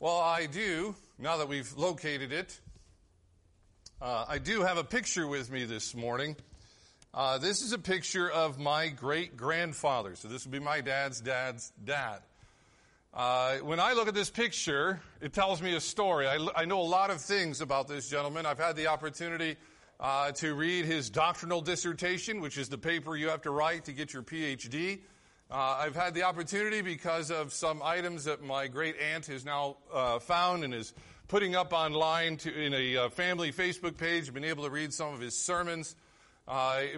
Well, I do, now that we've located it, I do have a picture with me this morning. This is a picture of my great-grandfather. So this would be my dad's dad. When I look at this picture, it tells me a story. I know a lot of things about this gentleman. I've had the opportunity to read his doctrinal dissertation, which is the paper you have to write to get your Ph.D. I've had the opportunity, because of some items that my great-aunt has now found and is putting up online in a family Facebook page, been able to read some of his sermons,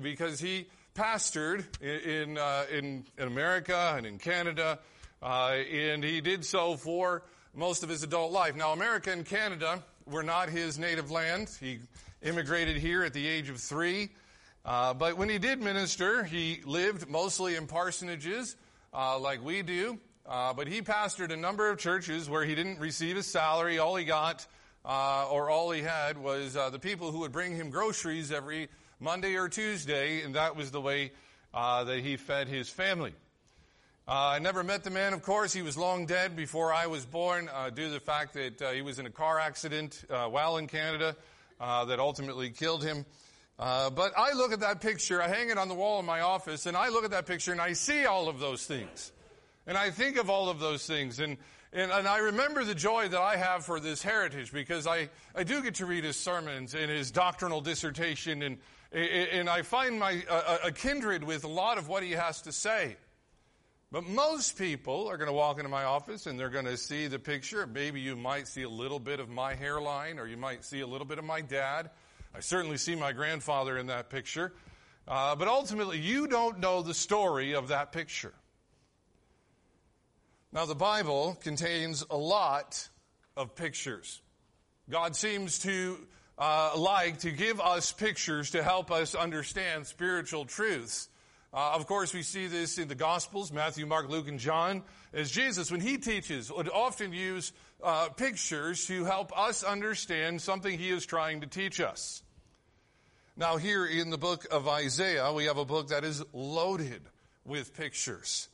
because he pastored in America and in Canada, and he did so for most of his adult life. Now, America and Canada were not his native land. He immigrated here at the age of 3. But when he did minister, he lived mostly in parsonages, like we do. But he pastored a number of churches where he didn't receive a salary. All he got, or all he had, was the people who would bring him groceries every Monday or Tuesday, and that was the way that he fed his family. I never met the man, of course. He was long dead before I was born, due to the fact that he was in a car accident while in Canada that ultimately killed him. But I look at that picture, I hang it on the wall in my office, and I look at that picture and I see all of those things. And I think of all of those things. And I remember the joy that I have for this heritage, because I do get to read his sermons and his doctrinal dissertation, and I find my a kindred with a lot of what he has to say. But most people are going to walk into my office and they're going to see the picture. Maybe you might see a little bit of my hairline, or you might see a little bit of my dad. I certainly see my grandfather in that picture. But ultimately, you don't know the story of that picture. Now, the Bible contains a lot of pictures. God seems to like to give us pictures to help us understand spiritual truths. Of course, we see this in the Gospels, Matthew, Mark, Luke, and John, as Jesus, when he teaches, would often use pictures to help us understand something he is trying to teach us. Now, here in the book of Isaiah, we have a book that is loaded with pictures.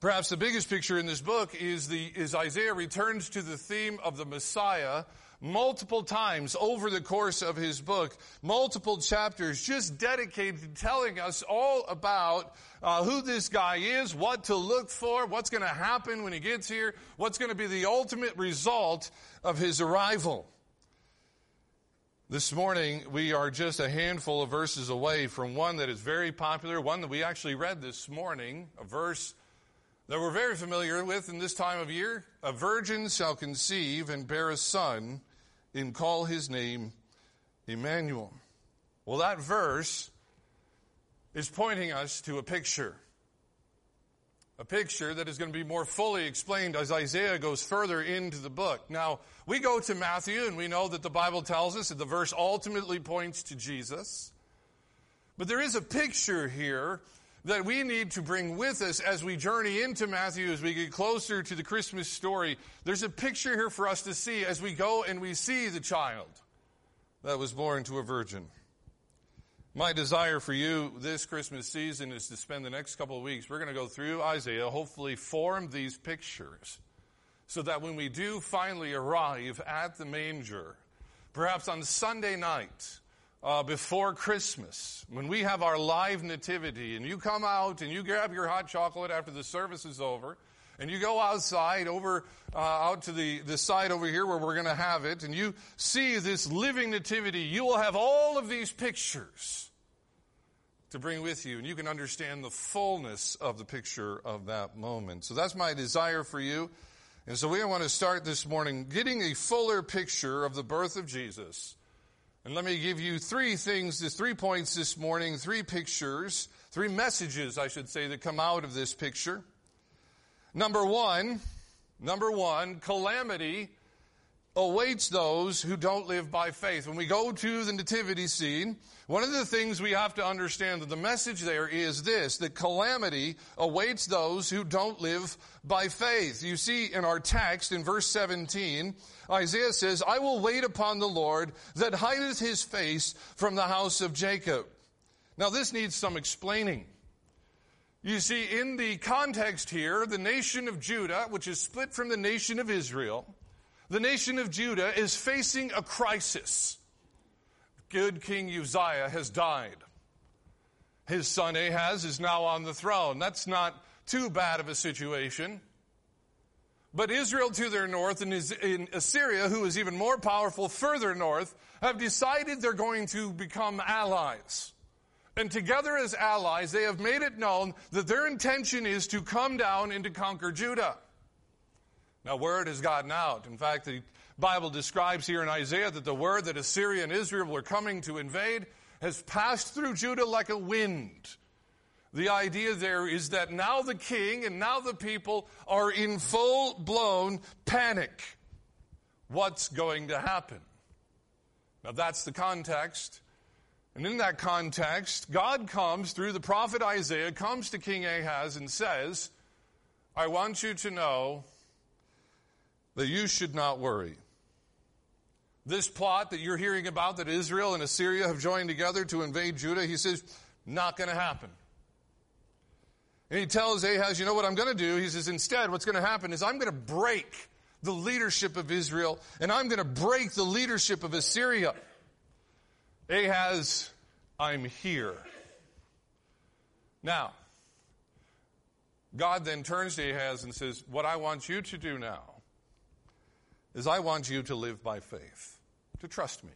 Perhaps the biggest picture in this book is Isaiah returns to the theme of the Messiah multiple times over the course of his book, multiple chapters just dedicated to telling us all about who this guy is, what to look for, what's going to happen when he gets here, what's going to be the ultimate result of his arrival. This morning, we are just a handful of verses away from one that is very popular, one that we actually read this morning, a verse that we're very familiar with in this time of year. A virgin shall conceive and bear a son, and call his name Emmanuel. Well, that verse is pointing us to a picture that is going to be more fully explained as Isaiah goes further into the book. Now, we go to Matthew, and we know that the Bible tells us that the verse ultimately points to Jesus. But there is a picture here that we need to bring with us as we journey into Matthew, as we get closer to the Christmas story. There's a picture here for us to see as we go and we see the child that was born to a virgin. My desire for you this Christmas season is to spend the next couple of weeks, we're going to go through Isaiah, hopefully form these pictures, so that when we do finally arrive at the manger, perhaps on Sunday night, before Christmas, when we have our live nativity, and you come out and you grab your hot chocolate after the service is over, and you go outside over out to the side over here where we're going to have it, and you see this living nativity, you will have all of these pictures to bring with you, and you can understand the fullness of the picture of that moment. So that's my desire for you. And so we want to start this morning getting a fuller picture of the birth of Jesus. And let me give you three points this morning, three messages, that come out of this picture. Number one, calamity awaits those who don't live by faith. When we go to the nativity scene, one of the things we have to understand, that the message there is this, that calamity awaits those who don't live by faith. You see in our text, in verse 17, Isaiah says, I will wait upon the Lord that hideth his face from the house of Jacob. Now this needs some explaining. You see, in the context here, the nation of Judah, which is split from the nation of Israel, The nation of Judah is facing a crisis. Good King Uzziah has died. His son Ahaz is now on the throne. That's not too bad of a situation. But Israel to their north and in Assyria, who is even more powerful further north, have decided they're going to become allies. And together as allies, they have made it known that their intention is to come down and to conquer Judah. Now, word has gotten out. In fact, the Bible describes here in Isaiah that the word that Assyria and Israel were coming to invade has passed through Judah like a wind. The idea there is that now the king and now the people are in full-blown panic. What's going to happen? Now, that's the context. And in that context, God comes through the prophet Isaiah, comes to King Ahaz and says, I want you to know that you should not worry. This plot that you're hearing about, that Israel and Assyria have joined together to invade Judah, he says, not going to happen. And he tells Ahaz, you know what I'm going to do? He says, instead, what's going to happen is I'm going to break the leadership of Israel, and I'm going to break the leadership of Assyria. Ahaz, I'm here. Now, God then turns to Ahaz and says, what I want you to do now is I want you to live by faith, to trust me.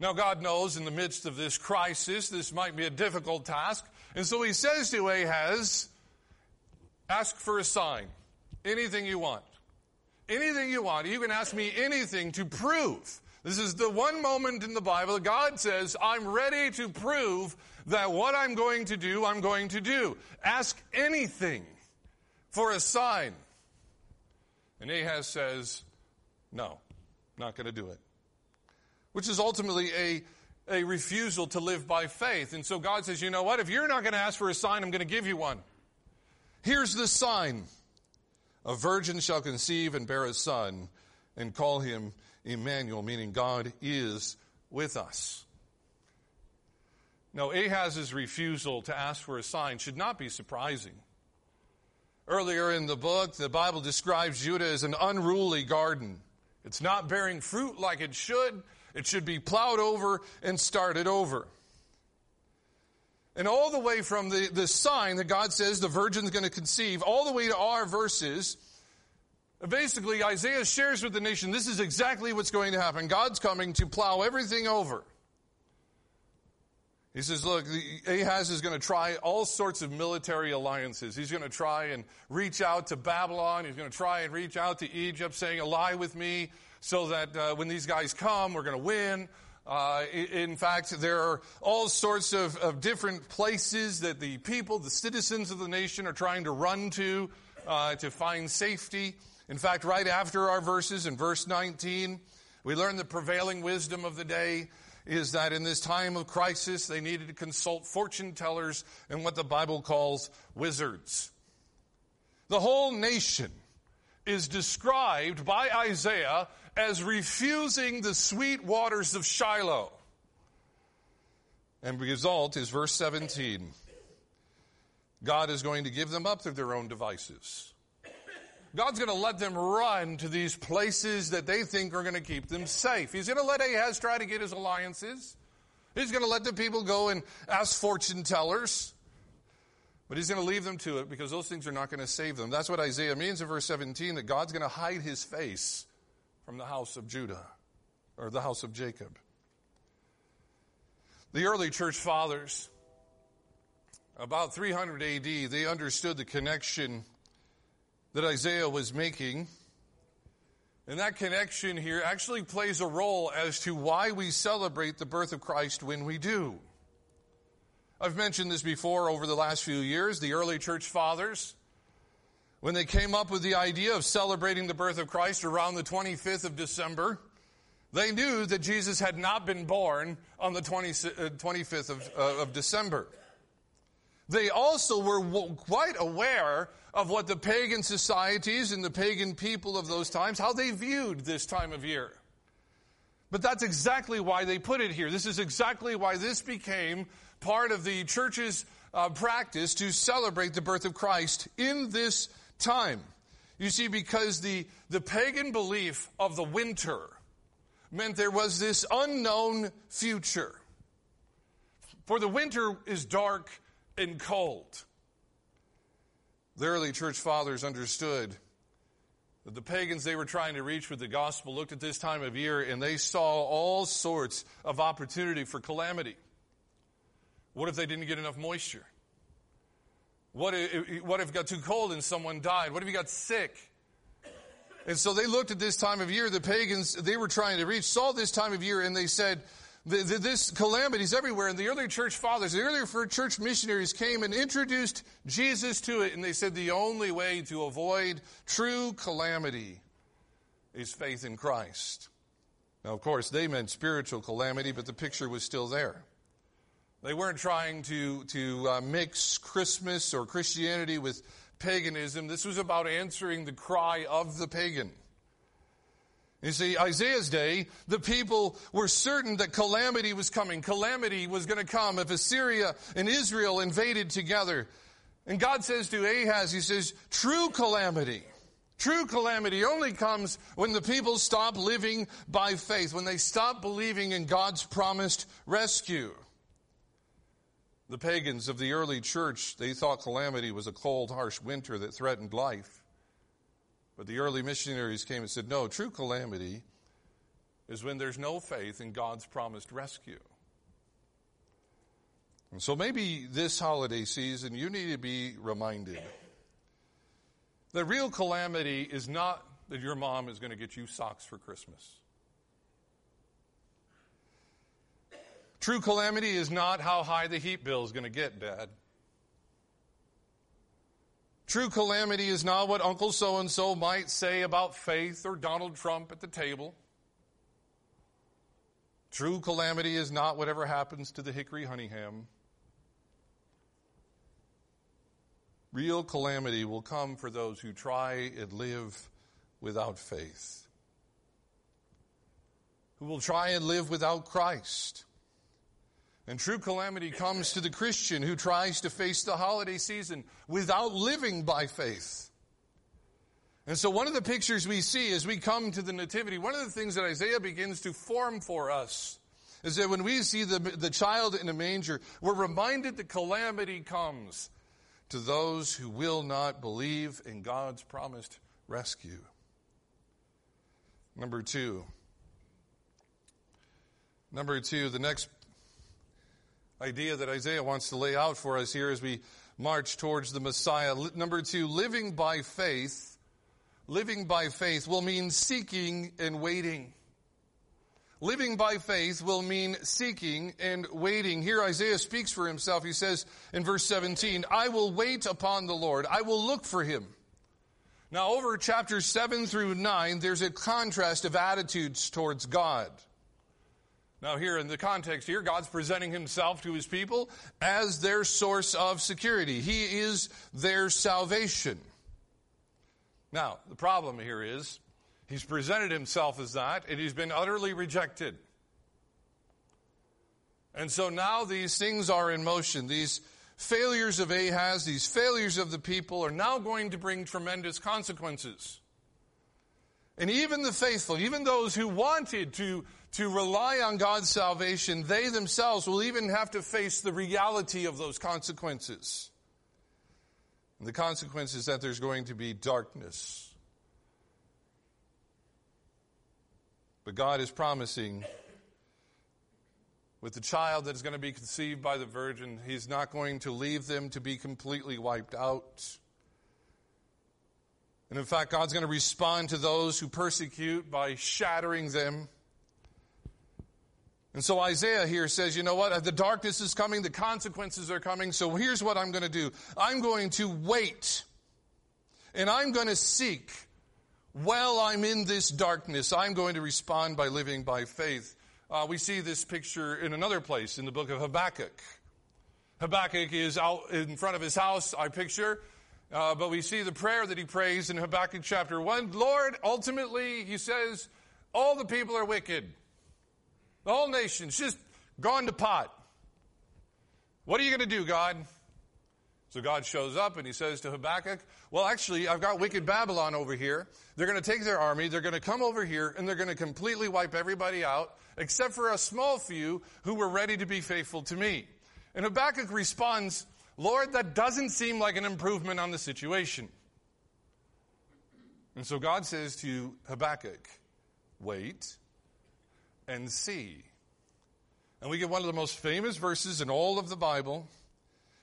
Now, God knows in the midst of this crisis, this might be a difficult task. And so he says to Ahaz, ask for a sign, anything you want. Anything you want. You can ask me anything to prove. This is the one moment in the Bible that God says, I'm ready to prove that what I'm going to do, I'm going to do. Ask anything for a sign. And Ahaz says, no, not going to do it. Which is ultimately a refusal to live by faith. And so God says, you know what? If you're not going to ask for a sign, I'm going to give you one. Here's the sign. A virgin shall conceive and bear a son and call him Emmanuel, meaning God is with us. Now, Ahaz's refusal to ask for a sign should not be surprising. Earlier in the book, the Bible describes Judah as an unruly garden. It's not bearing fruit like it should. It should be plowed over and started over. And all the way from the sign that God says the virgin's going to conceive, all the way to our verses, basically Isaiah shares with the nation, this is exactly what's going to happen. God's coming to plow everything over. He says, look, Ahaz is going to try all sorts of military alliances. He's going to try and reach out to Babylon. He's going to try and reach out to Egypt, saying, ally with me so that when these guys come, we're going to win. In fact, there are all sorts of different places that the people, the citizens of the nation, are trying to run to find safety. In fact, right after our verses, in verse 19, we learn the prevailing wisdom of the day is that in this time of crisis, they needed to consult fortune tellers and what the Bible calls wizards. The whole nation is described by Isaiah as refusing the sweet waters of Shiloh. And the result is verse 17. God is going to give them up through their own devices. God's going to let them run to these places that they think are going to keep them safe. He's going to let Ahaz try to get his alliances. He's going to let the people go and ask fortune tellers. But he's going to leave them to it because those things are not going to save them. That's what Isaiah means in verse 17, that God's going to hide his face from the house of Judah, or the house of Jacob. The early church fathers, about 300 AD, they understood the connection that Isaiah was making. And that connection here actually plays a role as to why we celebrate the birth of Christ when we do. I've mentioned this before over the last few years. The early church fathers, when they came up with the idea of celebrating the birth of Christ around the 25th of December, they knew that Jesus had not been born on the 25th of December. They also were quite aware of what the pagan societies and the pagan people of those times, how they viewed this time of year. But that's exactly why they put it here. This is exactly why this became part of the church's practice to celebrate the birth of Christ in this time. You see, because the pagan belief of the winter meant there was this unknown future. For the winter is dark and cold. The early church fathers understood that the pagans they were trying to reach with the gospel looked at this time of year and they saw all sorts of opportunity for calamity. What if they didn't get enough moisture? What if it got too cold and someone died? What if he got sick? And so they looked at this time of year, the pagans they were trying to reach, saw this time of year, and they said, this calamity is everywhere. And the early church fathers, the early church missionaries came and introduced Jesus to it. And they said the only way to avoid true calamity is faith in Christ. Now, of course, they meant spiritual calamity, but the picture was still there. They weren't trying to mix Christmas or Christianity with paganism. This was about answering the cry of the pagan. You see, Isaiah's day, the people were certain that calamity was coming. Calamity was going to come if Assyria and Israel invaded together. And God says to Ahaz, he says, true calamity only comes when the people stop living by faith, when they stop believing in God's promised rescue. The pagans of the early church, they thought calamity was a cold, harsh winter that threatened life. But the early missionaries came and said, no, true calamity is when there's no faith in God's promised rescue. And so maybe this holiday season, you need to be reminded that real calamity is not that your mom is going to get you socks for Christmas. True calamity is not how high the heat bill is going to get, Dad. True calamity is not what Uncle So-and-so might say about faith or Donald Trump at the table. True calamity is not whatever happens to the Hickory Honeyham. Real calamity will come for those who try and live without faith, who will try and live without Christ. And true calamity comes to the Christian who tries to face the holiday season without living by faith. And so one of the pictures we see as we come to the Nativity, one of the things that Isaiah begins to form for us is that when we see the child in a manger, we're reminded that calamity comes to those who will not believe in God's promised rescue. Number two, the next idea that Isaiah wants to lay out for us here as we march towards the Messiah. Number two, living by faith will mean seeking and waiting. Living by faith will mean seeking and waiting. Here Isaiah speaks for himself. He says in verse 17, I will wait upon the Lord. I will look for him. Now over chapters 7 through 9, there's a contrast of attitudes towards God. Now here in the context here, God's presenting himself to his people as their source of security. He is their salvation. Now, the problem here is he's presented himself as that, and he's been utterly rejected. And so now these things are in motion. These failures of Ahaz, these failures of the people are now going to bring tremendous consequences. And even the faithful, even those who wanted to rely on God's salvation, they themselves will even have to face the reality of those consequences. And the consequence is that there's going to be darkness. But God is promising with the child that is going to be conceived by the Virgin, he's not going to leave them to be completely wiped out. And in fact, God's going to respond to those who persecute by shattering them. And so Isaiah here says, you know what? The darkness is coming. The consequences are coming. So here's what I'm going to do. I'm going to wait. And I'm going to seek. While I'm in this darkness, I'm going to respond by living by faith. We see this picture in another place in the book of Habakkuk. Habakkuk is out in front of his house, I picture. But we see the prayer that he prays in Habakkuk chapter 1. Lord, ultimately, he says, all the people are wicked. The whole nation's just gone to pot. What are you going to do, God? So God shows up and he says to Habakkuk, well, actually, I've got wicked Babylon over here. They're going to take their army, they're going to come over here, and they're going to completely wipe everybody out, except for a small few who were ready to be faithful to me. And Habakkuk responds, Lord, that doesn't seem like an improvement on the situation. And so God says to Habakkuk, wait and see. And we get one of the most famous verses in all of the Bible.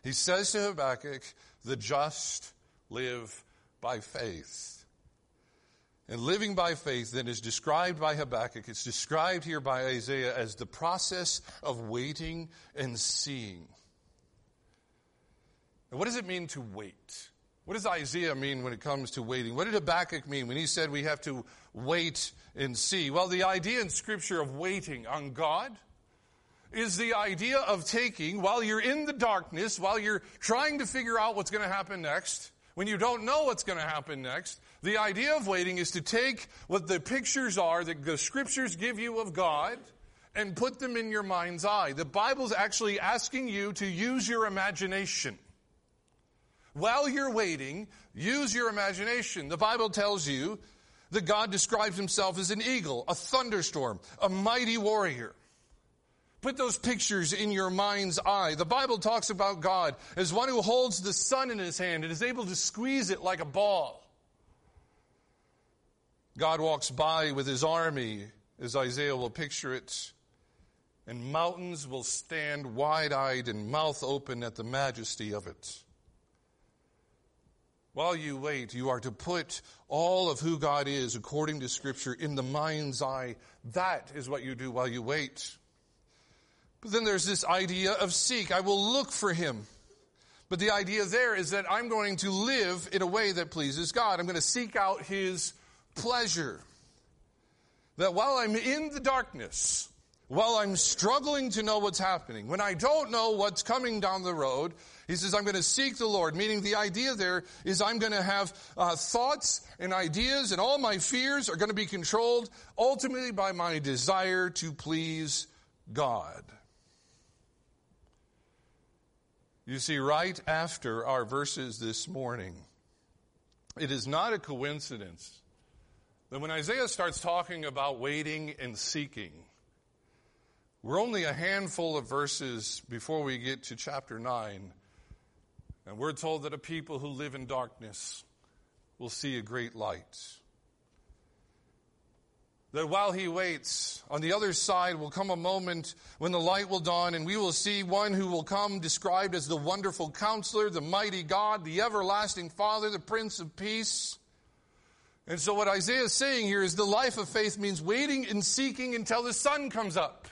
He says to Habakkuk, the just live by faith. And living by faith then is described by Habakkuk. It's described here by Isaiah as the process of waiting and seeing. And what does it mean to wait? What does Isaiah mean when it comes to waiting? What did Habakkuk mean when he said we have to wait and see? Well, the idea in Scripture of waiting on God is the idea of taking, while you're in the darkness, while you're trying to figure out what's going to happen next, when you don't know what's going to happen next, the idea of waiting is to take what the pictures are that the Scriptures give you of God and put them in your mind's eye. The Bible's actually asking you to use your imagination. While you're waiting, use your imagination. The Bible tells you that God describes himself as an eagle, a thunderstorm, a mighty warrior. Put those pictures in your mind's eye. The Bible talks about God as one who holds the sun in his hand and is able to squeeze it like a ball. God walks by with his army, as Isaiah will picture it, and mountains will stand wide-eyed and mouth open at the majesty of it. While you wait, you are to put all of who God is, according to Scripture, in the mind's eye. That is what you do while you wait. But then there's this idea of seek. I will look for him. But the idea there is that I'm going to live in a way that pleases God. I'm going to seek out his pleasure. That while I'm in the darkness, while I'm struggling to know what's happening, when I don't know what's coming down the road, he says, I'm going to seek the Lord. Meaning the idea there is I'm going to have thoughts and ideas, and all my fears are going to be controlled ultimately by my desire to please God. You see, right after our verses this morning, it is not a coincidence that when Isaiah starts talking about waiting and seeking, we're only a handful of verses before we get to chapter 9, and we're told that a people who live in darkness will see a great light. That while he waits, on the other side will come a moment when the light will dawn, and we will see one who will come described as the wonderful counselor, the mighty God, the everlasting Father, the Prince of Peace. And so what Isaiah is saying here is the life of faith means waiting and seeking until the sun comes up.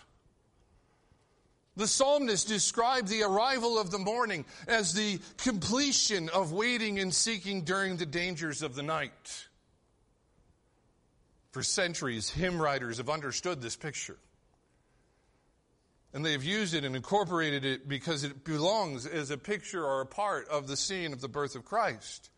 The psalmist described the arrival of the morning as the completion of waiting and seeking during the dangers of the night. For centuries, hymn writers have understood this picture. And they've used it and incorporated it because it belongs as a picture or a part of the scene of the birth of Christ.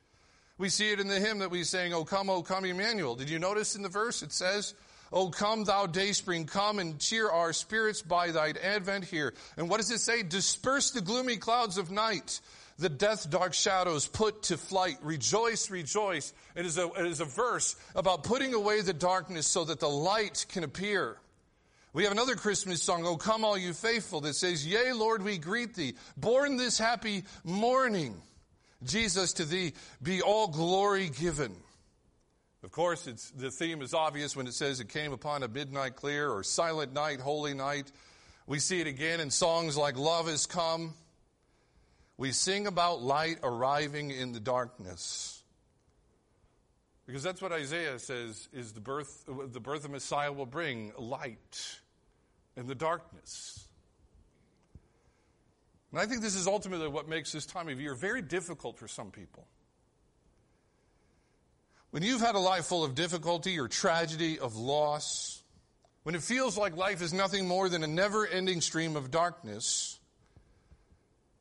We see it in the hymn that we sang, O come, Emmanuel. Did you notice in the verse it says, O come, thou dayspring, come and cheer our spirits by thine advent here. And what does it say? Disperse the gloomy clouds of night. The death dark shadows put to flight. Rejoice, rejoice. It is a verse about putting away the darkness so that the light can appear. We have another Christmas song, O Come All You Faithful, that says, Yea, Lord, we greet thee. Born this happy morning, Jesus, to thee be all glory given. Of course, the theme is obvious when it says it came upon a midnight clear or silent night, holy night. We see it again in songs like Love Has Come. We sing about light arriving in the darkness. Because that's what Isaiah says is the birth of Messiah will bring light in the darkness. And I think this is ultimately what makes this time of year very difficult for some people. When you've had a life full of difficulty or tragedy, of loss, when it feels like life is nothing more than a never-ending stream of darkness,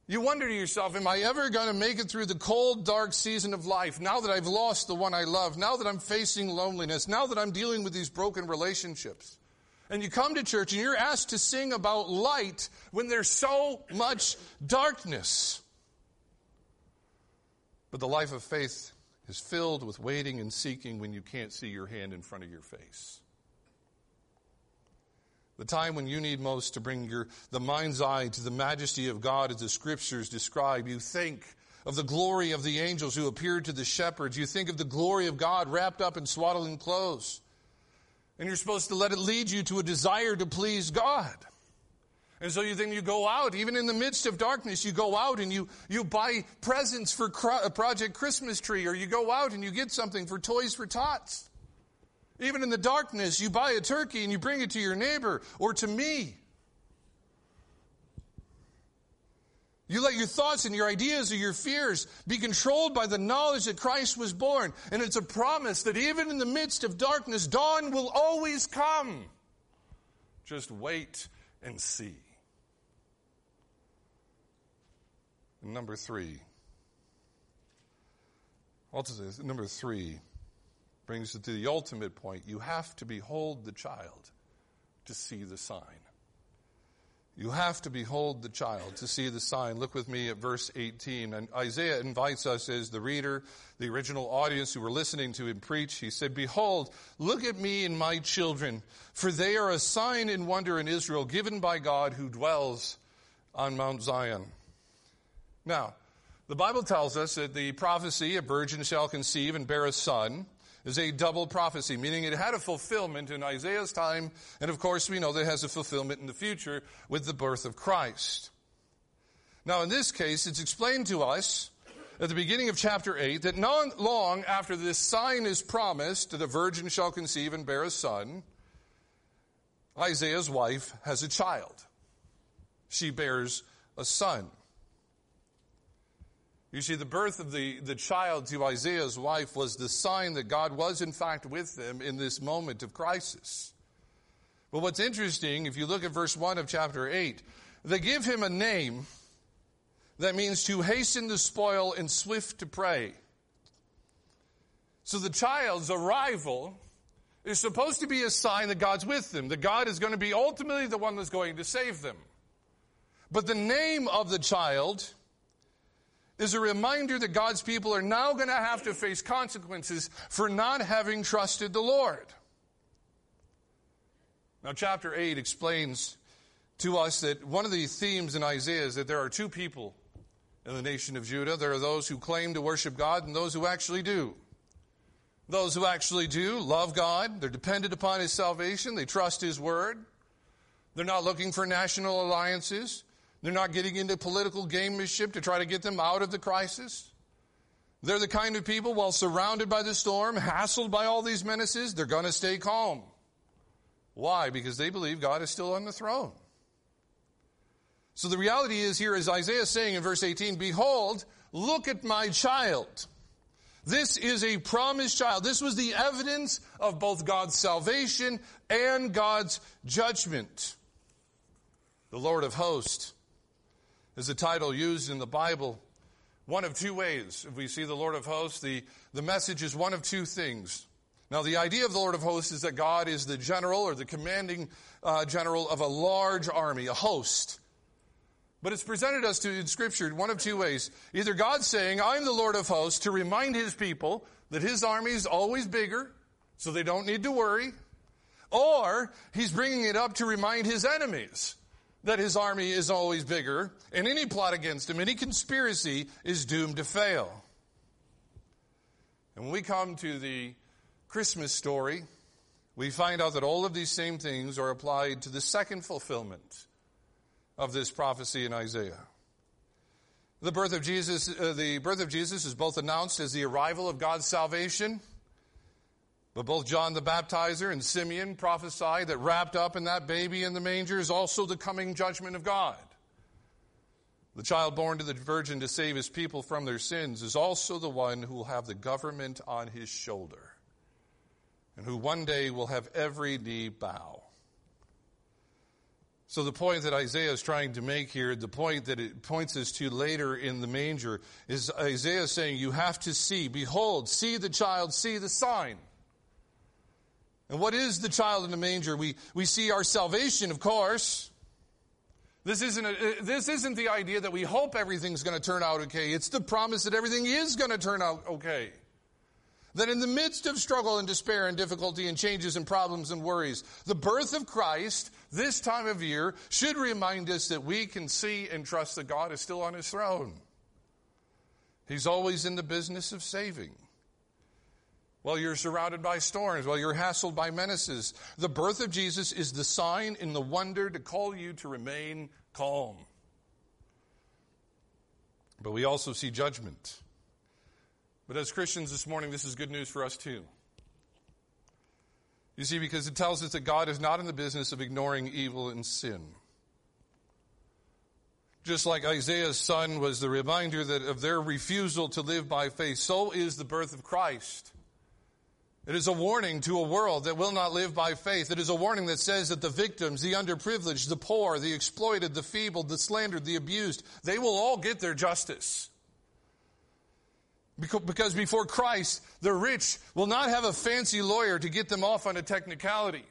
you wonder to yourself, am I ever going to make it through the cold, dark season of life now that I've lost the one I love, now that I'm facing loneliness, now that I'm dealing with these broken relationships? And you come to church and you're asked to sing about light when there's so much darkness. But the life of faith is filled with waiting and seeking when you can't see your hand in front of your face. The time when you need most to bring the mind's eye to the majesty of God as the Scriptures describe. You think of the glory of the angels who appeared to the shepherds. You think of the glory of God wrapped up in swaddling clothes. And you're supposed to let it lead you to a desire to please God. And so then you go out, even in the midst of darkness, you go out and you buy presents for Project Christmas Tree, or you go out and you get something for Toys for Tots. Even in the darkness, you buy a turkey and you bring it to your neighbor or to me. You let your thoughts and your ideas or your fears be controlled by the knowledge that Christ was born. And it's a promise that even in the midst of darkness, dawn will always come. Just wait and see. And number three brings it to the ultimate point. You have to behold the child to see the sign. You have to behold the child to see the sign. Look with me at verse 18. And Isaiah invites us as the reader, the original audience who were listening to him preach. He said, "Behold, look at me and my children, for they are a sign and wonder in Israel, given by God who dwells on Mount Zion." Now, the Bible tells us that the prophecy, "A virgin shall conceive and bear a son," is a double prophecy, meaning it had a fulfillment in Isaiah's time, and of course we know that it has a fulfillment in the future with the birth of Christ. Now in this case, it's explained to us at the beginning of chapter 8 that not long after this sign is promised, "The virgin shall conceive and bear a son," Isaiah's wife has a child. She bears a son. You see, the birth of the child to Isaiah's wife was the sign that God was, in fact, with them in this moment of crisis. But what's interesting, if you look at verse 1 of chapter 8, they give him a name that means to hasten the spoil and swift to prey. So the child's arrival is supposed to be a sign that God's with them, that God is going to be ultimately the one that's going to save them. But the name of the child is a reminder that God's people are now going to have to face consequences for not having trusted the Lord. Now, chapter 8 explains to us that one of the themes in Isaiah is that there are two people in the nation of Judah. There are those who claim to worship God and those who actually do. Those who actually do love God. They're dependent upon His salvation. They trust His word. They're not looking for national alliances. They're not getting into political gamesmanship to try to get them out of the crisis. They're the kind of people, while surrounded by the storm, hassled by all these menaces, they're going to stay calm. Why? Because they believe God is still on the throne. So the reality is here, as Isaiah is saying in verse 18, "Behold, look at my child." This is a promised child. This was the evidence of both God's salvation and God's judgment. The Lord of Hosts is a title used in the Bible one of two ways. If we see the Lord of Hosts, the message is one of two things. Now, the idea of the Lord of Hosts is that God is the general or the commanding general of a large army, a host. But it's presented us in Scripture one of two ways. Either God's saying, "I'm the Lord of Hosts," to remind His people that His army is always bigger, so they don't need to worry. Or He's bringing it up to remind His enemies that His army is always bigger, and any plot against Him, any conspiracy, is doomed to fail. And when we come to the Christmas story, we find out that all of these same things are applied to the second fulfillment of this prophecy in Isaiah. The birth of Jesus is both announced as the arrival of God's salvation, but both John the Baptizer and Simeon prophesy that wrapped up in that baby in the manger is also the coming judgment of God. The child born to the virgin to save His people from their sins is also the one who will have the government on His shoulder and who one day will have every knee bow. So the point that Isaiah is trying to make here, the point that it points us to later in the manger, is Isaiah saying you have to see, behold, see the child, see the sign. And what is the child in the manger? We see our salvation, of course. This isn't the idea that we hope everything's going to turn out okay. It's the promise that everything is going to turn out okay. That in the midst of struggle and despair and difficulty and changes and problems and worries, the birth of Christ this time of year should remind us that we can see and trust that God is still on his throne. He's always in the business of saving. While you're surrounded by storms, while you're hassled by menaces, the birth of Jesus is the sign and the wonder to call you to remain calm. But we also see judgment. But as Christians this morning, this is good news for us too. You see, because it tells us that God is not in the business of ignoring evil and sin. Just like Isaiah's son was the reminder that of their refusal to live by faith, so is the birth of Christ. It is a warning to a world that will not live by faith. It is a warning that says that the victims, the underprivileged, the poor, the exploited, the feeble, the slandered, the abused, they will all get their justice. Because before Christ, the rich will not have a fancy lawyer to get them off on a technicality.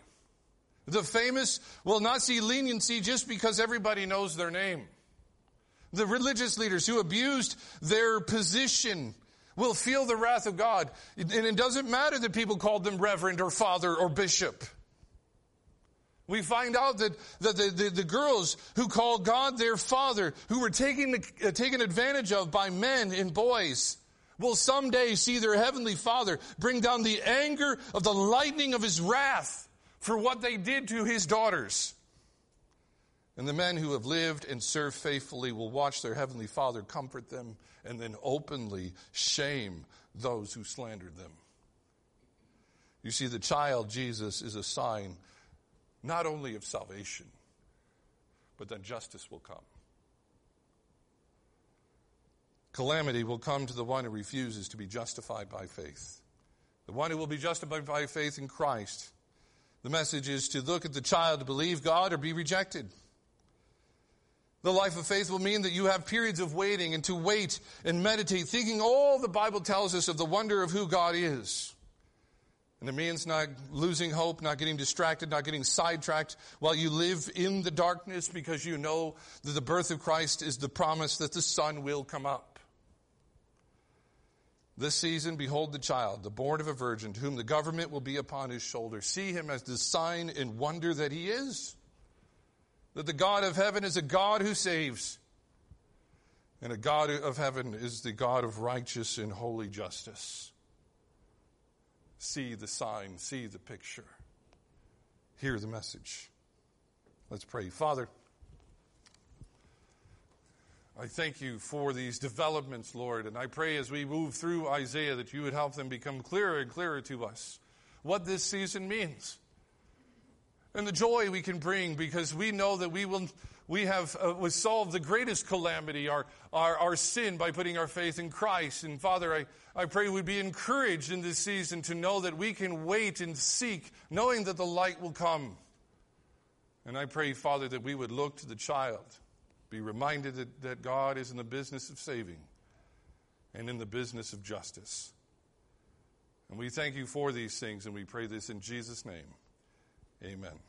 The famous will not see leniency just because everybody knows their name. The religious leaders who abused their position will feel the wrath of God. And it doesn't matter that people called them reverend or father or bishop. We find out that the girls who called God their father, who were taken advantage of by men and boys, will someday see their heavenly Father bring down the anger of the lightning of his wrath for what they did to his daughters. And the men who have lived and served faithfully will watch their heavenly Father comfort them and then openly shame those who slandered them. You see, the child Jesus is a sign not only of salvation, but that justice will come. Calamity will come to the one who refuses to be justified by faith. The one who will be justified by faith in Christ. The message is to look at the child, to believe God, or be rejected. The life of faith will mean that you have periods of waiting and to wait and meditate, thinking all the Bible tells us of the wonder of who God is. And it means not losing hope, not getting distracted, not getting sidetracked while you live in the darkness because you know that the birth of Christ is the promise that the sun will come up. This season, behold the child, the born of a virgin, to whom the government will be upon his shoulder. See him as the sign and wonder that he is. That the God of heaven is a God who saves. And a God of heaven is the God of righteous and holy justice. See the sign, see the picture. Hear the message. Let's pray. Father, I thank you for these developments, Lord, and I pray as we move through Isaiah that you would help them become clearer and clearer to us what this season means and the joy we can bring because we know that we have solved the greatest calamity, our sin, by putting our faith in Christ. And Father, I pray we'd be encouraged in this season to know that we can wait and seek, knowing that the light will come. And I pray, Father, that we would look to the child. Be reminded that God is in the business of saving and in the business of justice. And we thank you for these things, and we pray this in Jesus' name. Amen.